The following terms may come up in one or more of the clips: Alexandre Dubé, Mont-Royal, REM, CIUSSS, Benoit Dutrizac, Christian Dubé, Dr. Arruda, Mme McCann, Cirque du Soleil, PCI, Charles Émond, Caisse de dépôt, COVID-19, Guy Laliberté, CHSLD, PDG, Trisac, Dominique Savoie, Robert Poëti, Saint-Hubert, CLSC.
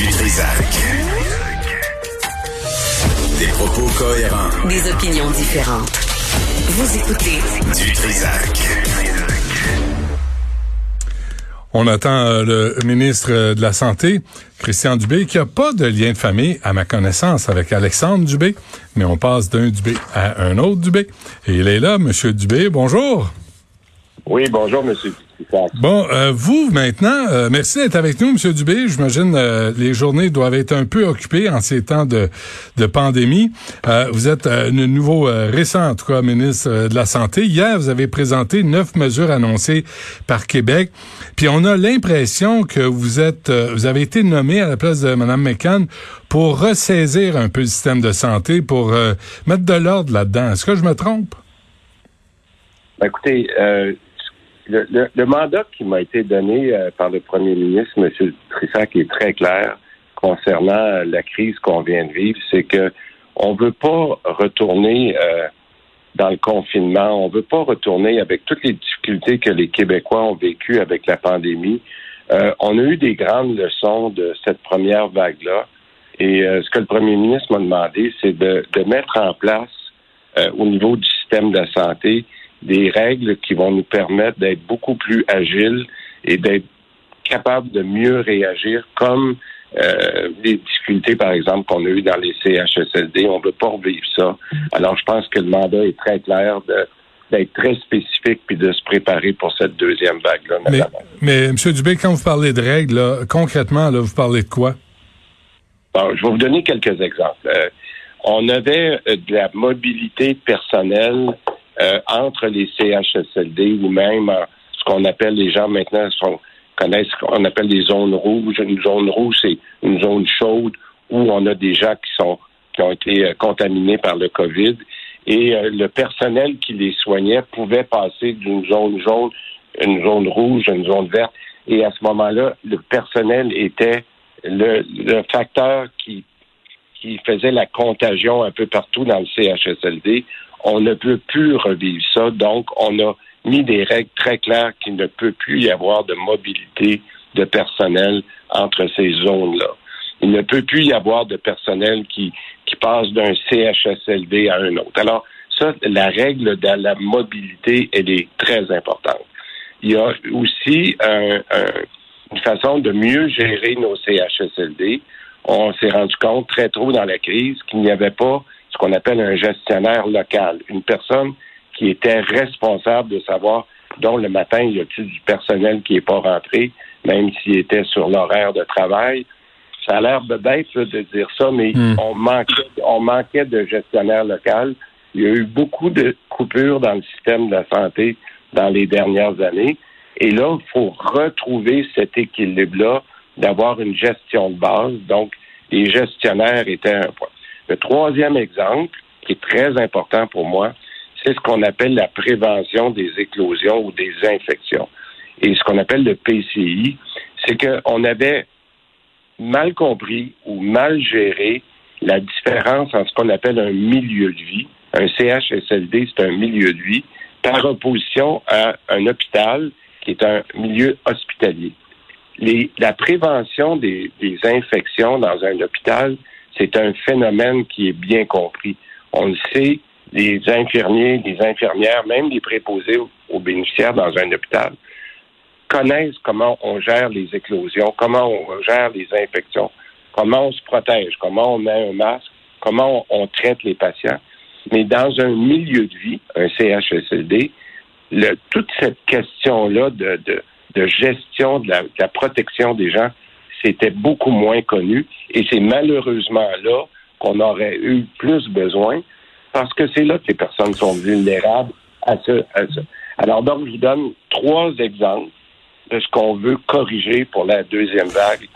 Dutrizac. Des propos cohérents. Des opinions différentes. Vous écoutez Dutrizac. On attend le ministre de la Santé, Christian Dubé, qui n'a pas de lien de famille, à ma connaissance, avec Alexandre Dubé. Mais on passe d'un Dubé à un autre Dubé. Et il est là, M. Dubé. Bonjour. Oui, bonjour, M. Dutrizac. Bon, vous, maintenant, merci d'être avec nous, M. Dubé. J'imagine les journées doivent être un peu occupées en ces temps de pandémie. Vous êtes nouveau récent, en tout cas, ministre de la Santé. Hier, vous avez présenté 9 mesures annoncées par Québec. Puis on a l'impression que vous avez été nommé à la place de Mme McCann pour ressaisir un peu le système de santé, pour mettre de l'ordre là-dedans. Est-ce que je me trompe? Écoutez, le mandat qui m'a été donné par le premier ministre, M. Trisac, est très clair concernant la crise qu'on vient de vivre. C'est que on veut pas retourner dans le confinement. On veut pas retourner avec toutes les difficultés que les Québécois ont vécues avec la pandémie. On a eu des grandes leçons de cette première vague-là. Et ce que le premier ministre m'a demandé, c'est de mettre en place au niveau du système de la santé des règles qui vont nous permettre d'être beaucoup plus agiles et d'être capables de mieux réagir, comme les difficultés, par exemple, qu'on a eues dans les CHSLD. On ne veut pas revivre ça. Alors, je pense que le mandat est très clair d'être très spécifique puis de se préparer pour cette deuxième vague-là. Mais M. Dubé, quand vous parlez de règles, là, concrètement, là, vous parlez de quoi? Bon, je vais vous donner quelques exemples. On avait de la mobilité personnelle entre les CHSLD ou même ce qu'on appelle, les gens maintenant connaissent ce qu'on appelle des zones rouges. Une zone rouge, c'est une zone chaude où on a des gens qui ont été contaminés par le COVID. Et le personnel qui les soignait pouvait passer d'une zone jaune, une zone rouge, une zone verte. Et à ce moment-là, le personnel était le facteur qui faisait la contagion un peu partout dans le CHSLD. On ne peut plus revivre ça, donc on a mis des règles très claires qu'il ne peut plus y avoir de mobilité de personnel entre ces zones-là. Il ne peut plus y avoir de personnel qui passe d'un CHSLD à un autre. Alors ça, la règle de la mobilité, elle est très importante. Il y a aussi une façon de mieux gérer nos CHSLD. On s'est rendu compte très tôt dans la crise qu'il n'y avait pas ce qu'on appelle un gestionnaire local, une personne qui était responsable de savoir, dont le matin, il y a-t-il du personnel qui n'est pas rentré, même s'il était sur l'horaire de travail. Ça a l'air bête de dire ça, mais on manquait de gestionnaire local. Il y a eu beaucoup de coupures dans le système de la santé dans les dernières années. Et là, il faut retrouver cet équilibre-là, d'avoir une gestion de base. Donc, les gestionnaires étaient un point. Le troisième exemple, qui est très important pour moi, c'est ce qu'on appelle la prévention des éclosions ou des infections. Et ce qu'on appelle le PCI, c'est qu'on avait mal compris ou mal géré la différence entre ce qu'on appelle un milieu de vie. Un CHSLD, c'est un milieu de vie, par opposition à un hôpital qui est un milieu hospitalier. La prévention des infections dans un hôpital, c'est un phénomène qui est bien compris. On le sait, les infirmiers, les infirmières, même les préposés aux bénéficiaires dans un hôpital, connaissent comment on gère les éclosions, comment on gère les infections, comment on se protège, comment on met un masque, comment on traite les patients. Mais dans un milieu de vie, un CHSLD, toute cette question-là de gestion de la protection des gens, c'était beaucoup moins connu et c'est malheureusement là qu'on aurait eu plus besoin parce que c'est là que les personnes sont vulnérables à ça. Alors donc, je vous donne 3 exemples de ce qu'on veut corriger pour la deuxième vague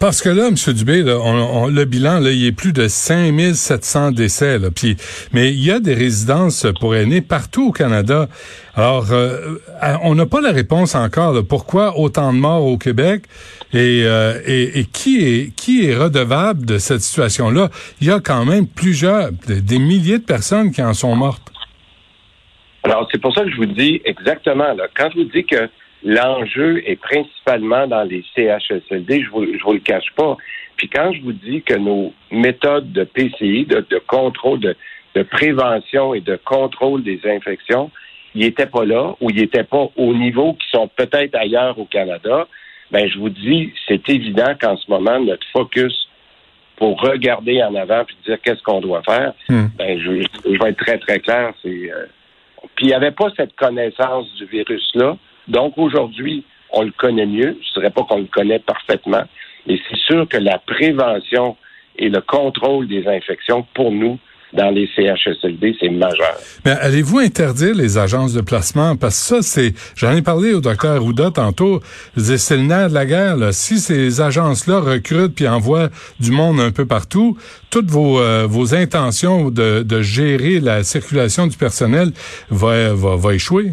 Parce que là, M. Dubé, là, le bilan, là, il est plus de 5700 décès. Là, pis, mais il y a des résidences pour aînés partout au Canada. Alors, on n'a pas la réponse encore. Là, pourquoi autant de morts au Québec et qui est redevable de cette situation-là? Il y a quand même plusieurs, des milliers de personnes qui en sont mortes. Alors, c'est pour ça que je vous dis exactement, là, quand je vous dis que l'enjeu est principalement dans les CHSLD, je vous le cache pas. Puis quand je vous dis que nos méthodes de PCI, de contrôle, de prévention et de contrôle des infections, ils étaient pas là ou ils étaient pas au niveau qui sont peut-être ailleurs au Canada, ben je vous dis, c'est évident qu'en ce moment, notre focus pour regarder en avant puis dire qu'est-ce qu'on doit faire, ben je vais être très, très clair. Puis il n'y avait pas cette connaissance du virus-là. Donc, aujourd'hui, on le connaît mieux. Je ne dirais pas qu'on le connaît parfaitement. Mais c'est sûr que la prévention et le contrôle des infections, pour nous, dans les CHSLD, c'est majeur. Mais allez-vous interdire les agences de placement? Parce que ça, j'en ai parlé au Dr. Arruda tantôt. Je disais, c'est le nerf de la guerre, là. Si ces agences-là recrutent puis envoient du monde un peu partout, toutes vos intentions de gérer la circulation du personnel va échouer.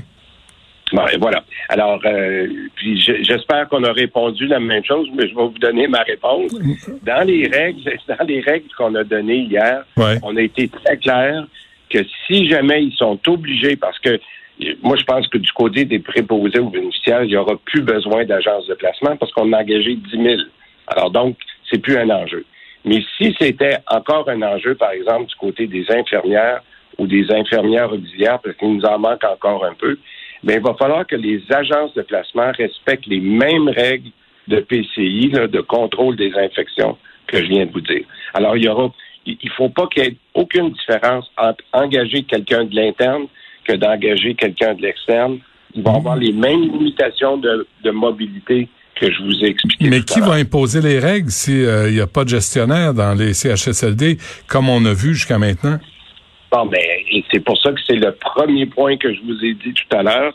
Bon, et voilà. Alors, puis j'espère qu'on a répondu la même chose, mais je vais vous donner ma réponse. Dans les règles qu'on a données hier, on a été très clair que si jamais ils sont obligés, parce que moi, je pense que du côté des préposés aux bénéficiaires, il n'y aura plus besoin d'agences de placement parce qu'on a engagé 10 000. Alors donc, c'est plus un enjeu. Mais si c'était encore un enjeu, par exemple, du côté des infirmières ou des infirmières auxiliaires, parce qu'il nous en manque encore un peu, bien, il va falloir que les agences de placement respectent les mêmes règles de PCI, là, de contrôle des infections que je viens de vous dire. Alors, il ne faut pas qu'il y ait aucune différence entre engager quelqu'un de l'interne que d'engager quelqu'un de l'externe. Ils vont avoir les mêmes limitations de mobilité que je vous ai expliquées. Mais qui va imposer les règles s'il n'y a pas de gestionnaire dans les CHSLD, comme on a vu jusqu'à maintenant? Bon, ben, et c'est pour ça que c'est le premier point que je vous ai dit tout à l'heure.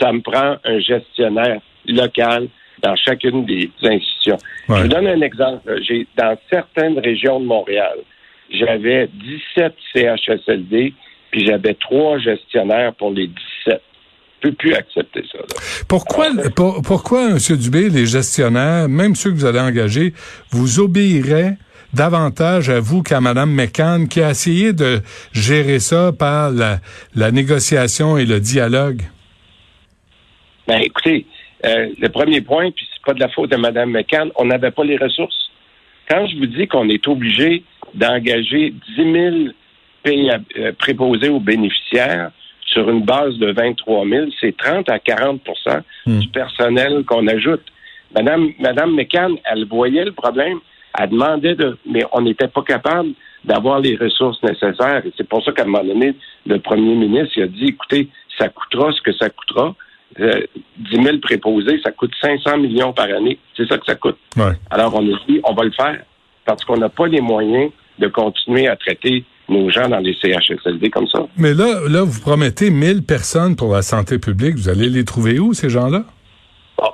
Ça me prend un gestionnaire local dans chacune des institutions. Ouais. Je vous donne un exemple. Dans certaines régions de Montréal, j'avais 17 CHSLD, puis j'avais 3 gestionnaires pour les 17. Je ne peux plus accepter ça. Là. Pourquoi, M. Dubé, les gestionnaires, même ceux que vous allez engager, vous obéiraient davantage à vous qu'à Mme McCann, qui a essayé de gérer ça par la négociation et le dialogue? Ben, écoutez, le premier point, puis c'est pas de la faute de Mme McCann, on n'avait pas les ressources. Quand je vous dis qu'on est obligé d'engager 10 000 préposés aux bénéficiaires sur une base de 23 000, c'est 30 à 40 % du personnel qu'on ajoute. Mme McCann, elle voyait le problème. Elle demandait mais on n'était pas capable d'avoir les ressources nécessaires. Et c'est pour ça qu'à un moment donné, le premier ministre il a dit, écoutez, ça coûtera ce que ça coûtera. 10 000 préposés, ça coûte 500 millions par année. C'est ça que ça coûte. Ouais. Alors, on a dit, on va le faire. Parce qu'on n'a pas les moyens de continuer à traiter nos gens dans les CHSLD comme ça. Mais là, vous promettez 1000 personnes pour la santé publique. Vous allez les trouver où, ces gens-là? Bon.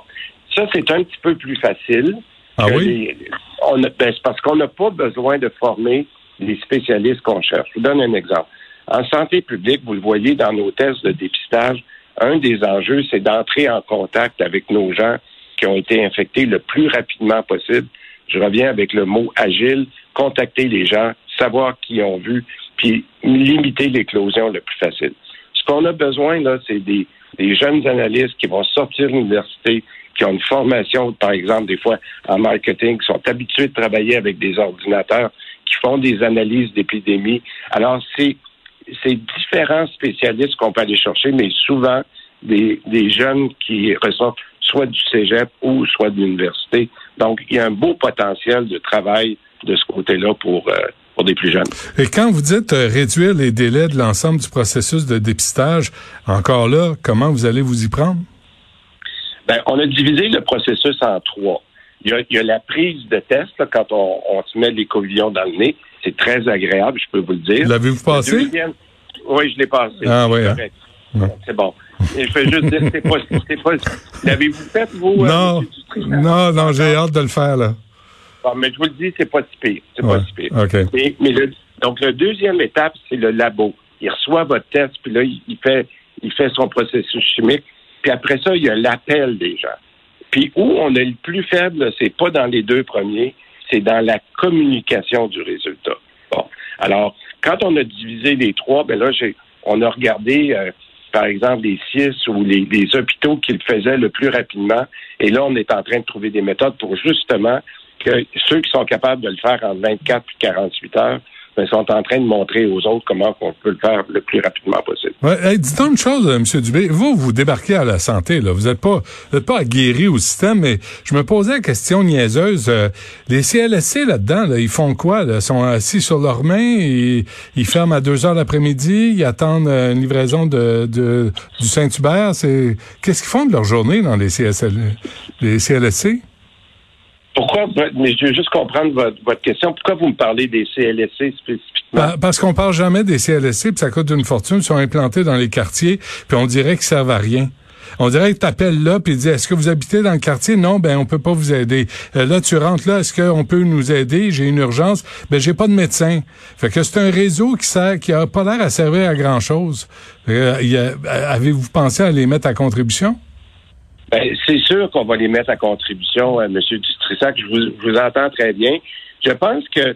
Ça, c'est un petit peu plus facile. Ah oui? C'est parce qu'on n'a pas besoin de former les spécialistes qu'on cherche. Je vous donne un exemple. En santé publique, vous le voyez dans nos tests de dépistage, un des enjeux, c'est d'entrer en contact avec nos gens qui ont été infectés le plus rapidement possible. Je reviens avec le mot agile, contacter les gens, savoir qui ont vu, puis limiter l'éclosion le plus facile. Ce qu'on a besoin, là, c'est des jeunes analystes qui vont sortir de l'université, qui ont une formation, par exemple, des fois, en marketing, qui sont habitués de travailler avec des ordinateurs, qui font des analyses d'épidémie. Alors, c'est différents spécialistes qu'on peut aller chercher, mais souvent des jeunes qui ressortent soit du cégep ou soit de l'université. Donc, il y a un beau potentiel de travail de ce côté-là pour des plus jeunes. Et quand vous dites réduire les délais de l'ensemble du processus de dépistage, encore là, comment vous allez vous y prendre? Ben, on a divisé le processus en 3. Il y a la prise de test, là, quand on se met les couvillons dans le nez. C'est très agréable, je peux vous le dire. L'avez-vous passé? Oui, je l'ai passé. Ah oui, hein? C'est bon. Et je peux juste dire, c'est pas... L'avez-vous fait, vous? Non, j'ai hâte de le faire, là. Bon, mais je vous le dis, c'est pas si pire. C'est pas si pire. Okay. Donc, la deuxième étape, c'est le labo. Il reçoit votre test, puis là, il fait son processus chimique. Puis après ça, il y a l'appel des gens. Puis où on est le plus faible, c'est pas dans les deux premiers, c'est dans la communication du résultat. Bon. Alors, quand on a divisé les trois, ben là, on a regardé, par exemple, les CIUSSS ou les hôpitaux qui le faisaient le plus rapidement. Et là, on est en train de trouver des méthodes pour justement que ceux qui sont capables de le faire en 24 puis 48 heures sont en train de montrer aux autres comment on peut le faire le plus rapidement possible. Ouais, hey, dites-moi une chose, M. Dubé. Vous débarquez à la santé, là. Vous n'êtes pas aguerri au système, mais je me posais la question niaiseuse. Les CLSC là-dedans, là, ils font quoi, là? Ils sont assis sur leurs mains, ils ferment à 2 heures l'après-midi, ils attendent une livraison du Saint-Hubert. Qu'est-ce qu'ils font de leur journée dans les CLSC? Pourquoi, mais je veux juste comprendre votre question. Pourquoi vous me parlez des CLSC spécifiquement? Parce qu'on parle jamais des CLSC, puis ça coûte une fortune. Ils sont implantés dans les quartiers, puis on dirait qu'ils servent à rien. On dirait que t'appelles là, puis dis, est-ce que vous habitez dans le quartier? Non, ben on peut pas vous aider. Là, tu rentres là, est-ce qu'on peut nous aider? J'ai une urgence. Ben j'ai pas de médecin. Fait que c'est un réseau qui a pas l'air à servir à grand-chose. Avez-vous pensé à les mettre à contribution? Ben, c'est sûr qu'on va les mettre à contribution, M. Dutrizac. Je vous entends très bien. Je pense que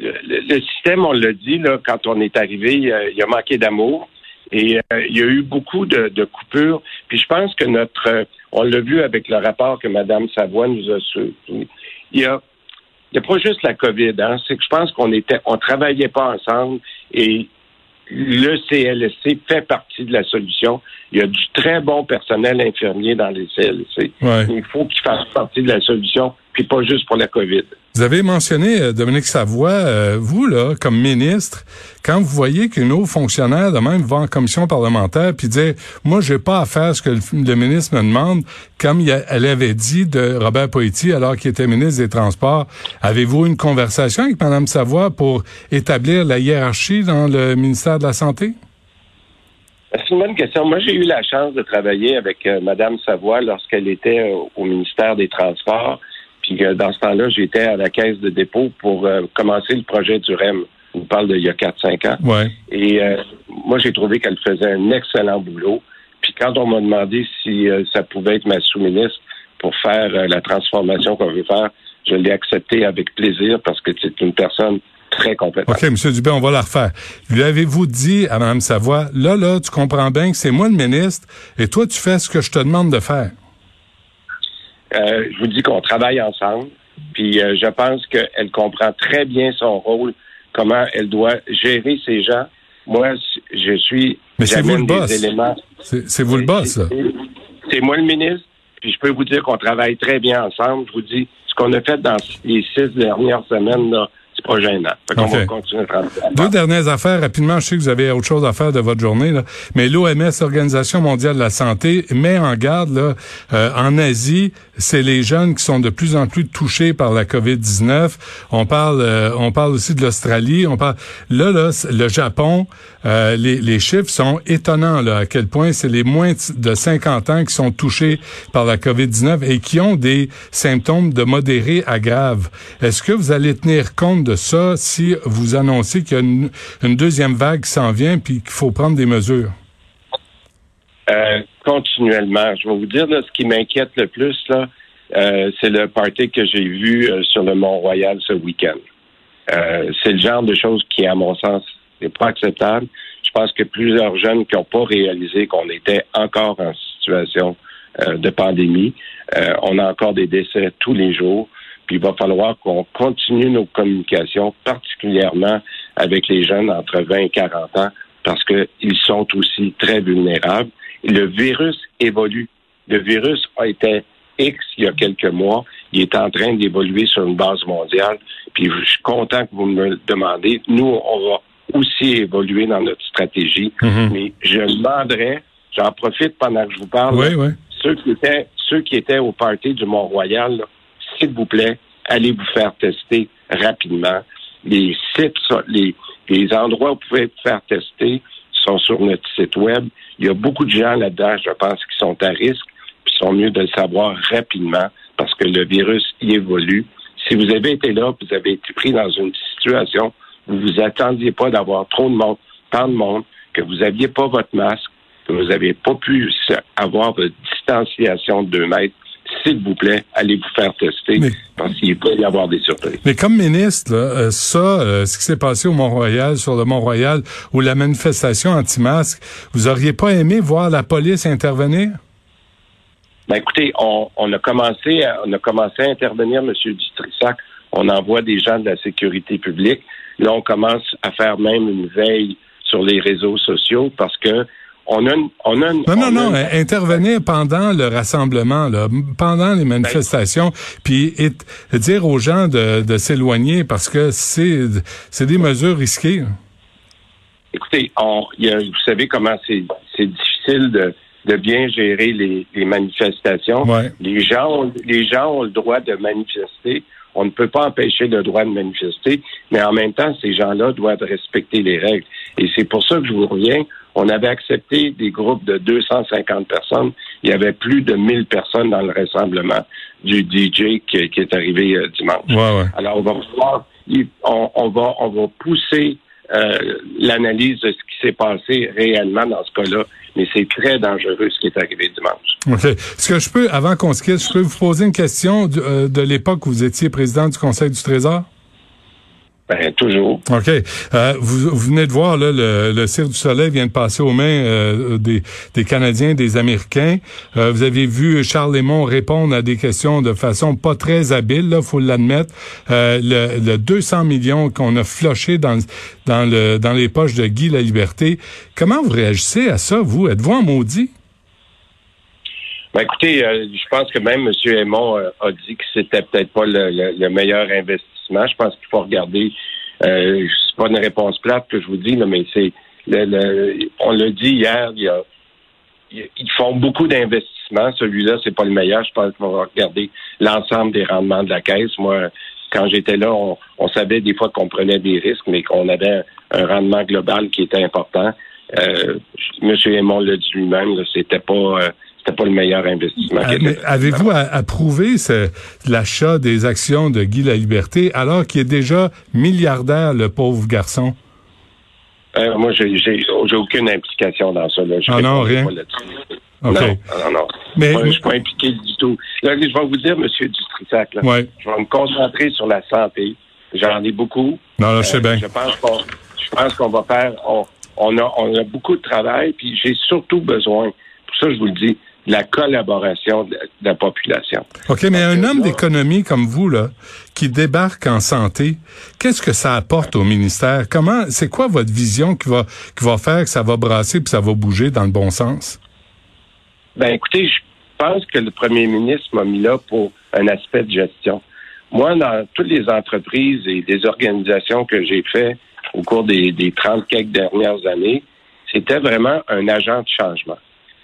le système, on l'a dit, là, quand on est arrivé, il a manqué d'amour et il y a eu beaucoup de coupures. Puis je pense que on l'a vu avec le rapport que Mme Savoie nous a soumis. Il y a pas juste la COVID, hein. C'est que je pense qu'on travaillait pas ensemble et le CLSC fait partie de la solution. Il y a du très bon personnel infirmier dans les CLSC. Ouais. Il faut qu'il fasse partie de la solution, puis pas juste pour la COVID. Vous avez mentionné, Dominique Savoie, vous, là, comme ministre, quand vous voyez qu'une autre fonctionnaire de même va en commission parlementaire puis dire « Moi, j'ai pas à faire ce que le ministre me demande », comme elle avait dit de Robert Poëti alors qu'il était ministre des Transports, avez-vous une conversation avec Mme Savoie pour établir la hiérarchie dans le ministère de la Santé? C'est une bonne question. Moi, j'ai eu la chance de travailler avec Mme Savoie lorsqu'elle était au ministère des Transports. Puis dans ce temps-là, j'étais à la Caisse de dépôt pour commencer le projet du REM. On parle d'il y a 4-5 ans. Ouais. Et moi, j'ai trouvé qu'elle faisait un excellent boulot. Puis quand on m'a demandé si ça pouvait être ma sous-ministre pour faire la transformation qu'on veut faire, je l'ai accepté avec plaisir parce que c'est une personne très compétente. OK, M. Dubé, on va la refaire. Lui avez-vous dit à Mme Savoie, là, tu comprends bien que c'est moi le ministre et toi, tu fais ce que je te demande de faire? Je vous dis qu'on travaille ensemble, puis je pense qu'elle comprend très bien son rôle, comment elle doit gérer ses gens. Moi, je suis... Mais c'est vous le boss. C'est vous le boss, là. C'est moi le ministre, puis je peux vous dire qu'on travaille très bien ensemble. Je vous dis, ce qu'on a fait dans les 6 dernières semaines, là, c'est pas gênant. Fait qu'on va continuer à travailler. Deux dernières affaires, rapidement. Je sais que vous avez autre chose à faire de votre journée, là. Mais l'OMS, l'Organisation mondiale de la santé, met en garde, là, en Asie, c'est les jeunes qui sont de plus en plus touchés par la COVID-19. On parle aussi de l'Australie. On parle, là, le Japon, les chiffres sont étonnants, là, à quel point c'est les moins de 50 ans qui sont touchés par la COVID-19 et qui ont des symptômes de modérés à graves. Est-ce que vous allez tenir compte de ça si vous annoncez qu'il y a une deuxième vague qui s'en vient puis qu'il faut prendre des mesures? Continuellement. Je vais vous dire, là, ce qui m'inquiète le plus, là, c'est le party que j'ai vu sur le Mont-Royal ce week-end. C'est le genre de choses qui, à mon sens, n'est pas acceptable. Je pense que plusieurs jeunes qui n'ont pas réalisé qu'on était encore en situation de pandémie. On a encore des décès tous les jours. Puis il va falloir qu'on continue nos communications, particulièrement avec les jeunes entre 20 et 40 ans, parce qu'ils sont aussi très vulnérables. Le virus évolue. Le virus a été X il y a quelques mois. Il est en train d'évoluer sur une base mondiale. Puis je suis content que vous me le demandez. Nous, on va aussi évoluer dans notre stratégie. Mm-hmm. Mais je demanderais, j'en profite pendant que je vous parle, oui. Ceux qui étaient au party du Mont-Royal, là, s'il vous plaît, allez vous faire tester rapidement. Les sites, les endroits où vous pouvez vous faire tester sont sur notre site web. Il y a beaucoup de gens là-dedans, je pense, qui sont à risque, puis sont mieux de le savoir rapidement parce que le virus y évolue. Si vous avez été là, vous avez été pris dans une situation où vous attendiez pas d'avoir trop de monde, tant de monde, que vous aviez pas votre masque, que vous n'avez pas pu avoir votre distanciation de 2 mètres, s'il vous plaît, allez vous faire tester, parce qu'il peut y avoir des surprises. Mais comme ministre, là, ce qui s'est passé au Mont-Royal, sur le Mont-Royal, ou la manifestation anti-masque, vous auriez pas aimé voir la police intervenir? Ben écoutez, on a commencé à intervenir, M. Dutrizac. On envoie des gens de la sécurité publique. Là, on commence à faire même une veille sur les réseaux sociaux parce que intervenir pendant le rassemblement, là, pendant les manifestations, puis dire aux gens de s'éloigner parce que c'est des mesures risquées. Écoutez, vous savez comment c'est difficile de bien gérer les manifestations. Ouais. Les gens ont le droit de manifester. On ne peut pas empêcher le droit de manifester, mais en même temps, ces gens-là doivent respecter les règles. Et c'est pour ça que je vous reviens. On avait accepté des groupes de 250 personnes. Il y avait plus de 1000 personnes dans le rassemblement du DJ qui est arrivé dimanche. Ouais, ouais. Alors, on va pousser l'analyse de ce qui s'est passé réellement dans ce cas-là, mais c'est très dangereux ce qui est arrivé dimanche. Okay. Est-ce que je peux, avant qu'on se quitte, je peux vous poser une question de l'époque où vous étiez président du Conseil du Trésor? Ben, toujours. OK. Vous venez de voir, là, le Cirque du Soleil vient de passer aux mains des Canadiens, des Américains. Vous avez vu Charles Émond répondre à des questions de façon pas très habile, là, faut l'admettre. Le 200 millions qu'on a floché dans les poches de Guy Laliberté. Comment vous réagissez à ça, vous? Êtes-vous en maudit? Ben, écoutez, je pense que même M. Émond a dit que c'était peut-être pas le meilleur investissement. Je pense qu'il faut regarder. C'est pas une réponse plate que je vous dis, là, mais c'est on l'a dit hier. Ils font beaucoup d'investissements. Celui-là, c'est pas le meilleur. Je pense qu'on va regarder l'ensemble des rendements de la caisse. Moi, quand j'étais là, on savait des fois qu'on prenait des risques, mais qu'on avait un rendement global qui était important. Monsieur Émond l'a dit lui-même. Là, c'était pas le meilleur investissement. Avez-vous approuvé l'achat des actions de Guy Laliberté alors qu'il est déjà milliardaire, le pauvre garçon? Moi, j'ai aucune implication dans ça. Là. Non, rien? Pas okay. Non. Mais je suis pas impliqué du tout. Là, je vais vous dire, M. Dutrizac, là, je vais me concentrer sur la santé. J'en ai beaucoup. Non, là, je sais bien. Je pense qu'on va faire... On a beaucoup de travail, puis j'ai surtout besoin, pour ça je vous le dis, la collaboration de la population. OK, mais un homme d'économie comme vous, là, qui débarque en santé, qu'est-ce que ça apporte au ministère? C'est quoi votre vision qui va faire que ça va brasser puis ça va bouger dans le bon sens? Ben, écoutez, je pense que le premier ministre m'a mis là pour un aspect de gestion. Moi, dans toutes les entreprises et les organisations que j'ai fait au cours des 30 quelques dernières années, c'était vraiment un agent de changement.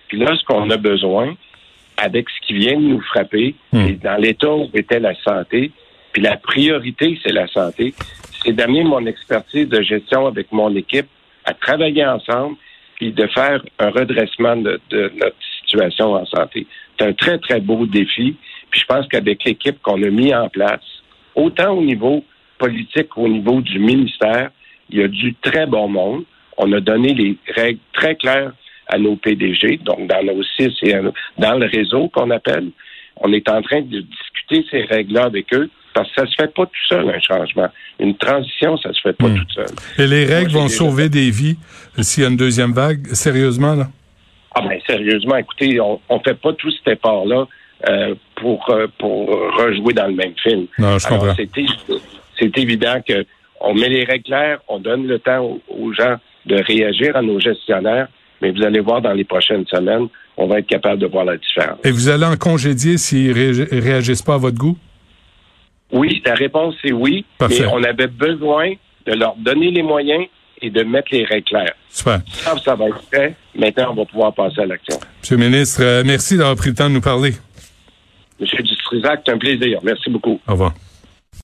Puis là, ce qu'on a besoin, avec ce qui vient de nous frapper, et dans l'état où était la santé, puis la priorité, c'est la santé, c'est d'amener mon expertise de gestion avec mon équipe à travailler ensemble, puis de faire un redressement de notre situation en santé. C'est un très, très beau défi, puis je pense qu'avec l'équipe qu'on a mis en place, autant au niveau politique qu'au niveau du ministère, il y a du très bon monde. On a donné les règles très claires à nos PDG, donc dans nos 6 et dans le réseau qu'on appelle. On est en train de discuter ces règles-là avec eux, parce que ça se fait pas tout seul, un changement. Une transition, ça se fait pas tout seul. Et les règles vont sauver des vies s'il y a une deuxième vague, sérieusement, là? Ah ben sérieusement, écoutez, on fait pas tout cet effort-là pour rejouer dans le même film. Non, je comprends. Alors, c'est évident que on met les règles claires, on donne le temps aux gens de réagir, à nos gestionnaires, mais vous allez voir dans les prochaines semaines, on va être capable de voir la différence. Et vous allez en congédier s'ils ne réagissent pas à votre goût? Oui, la réponse est oui. Parfait. Mais on avait besoin de leur donner les moyens et de mettre les règles claires. Super. Ça va être fait. Maintenant, on va pouvoir passer à l'action. Monsieur le ministre, merci d'avoir pris le temps de nous parler. Monsieur Dutrizac, c'est un plaisir. Merci beaucoup. Au revoir.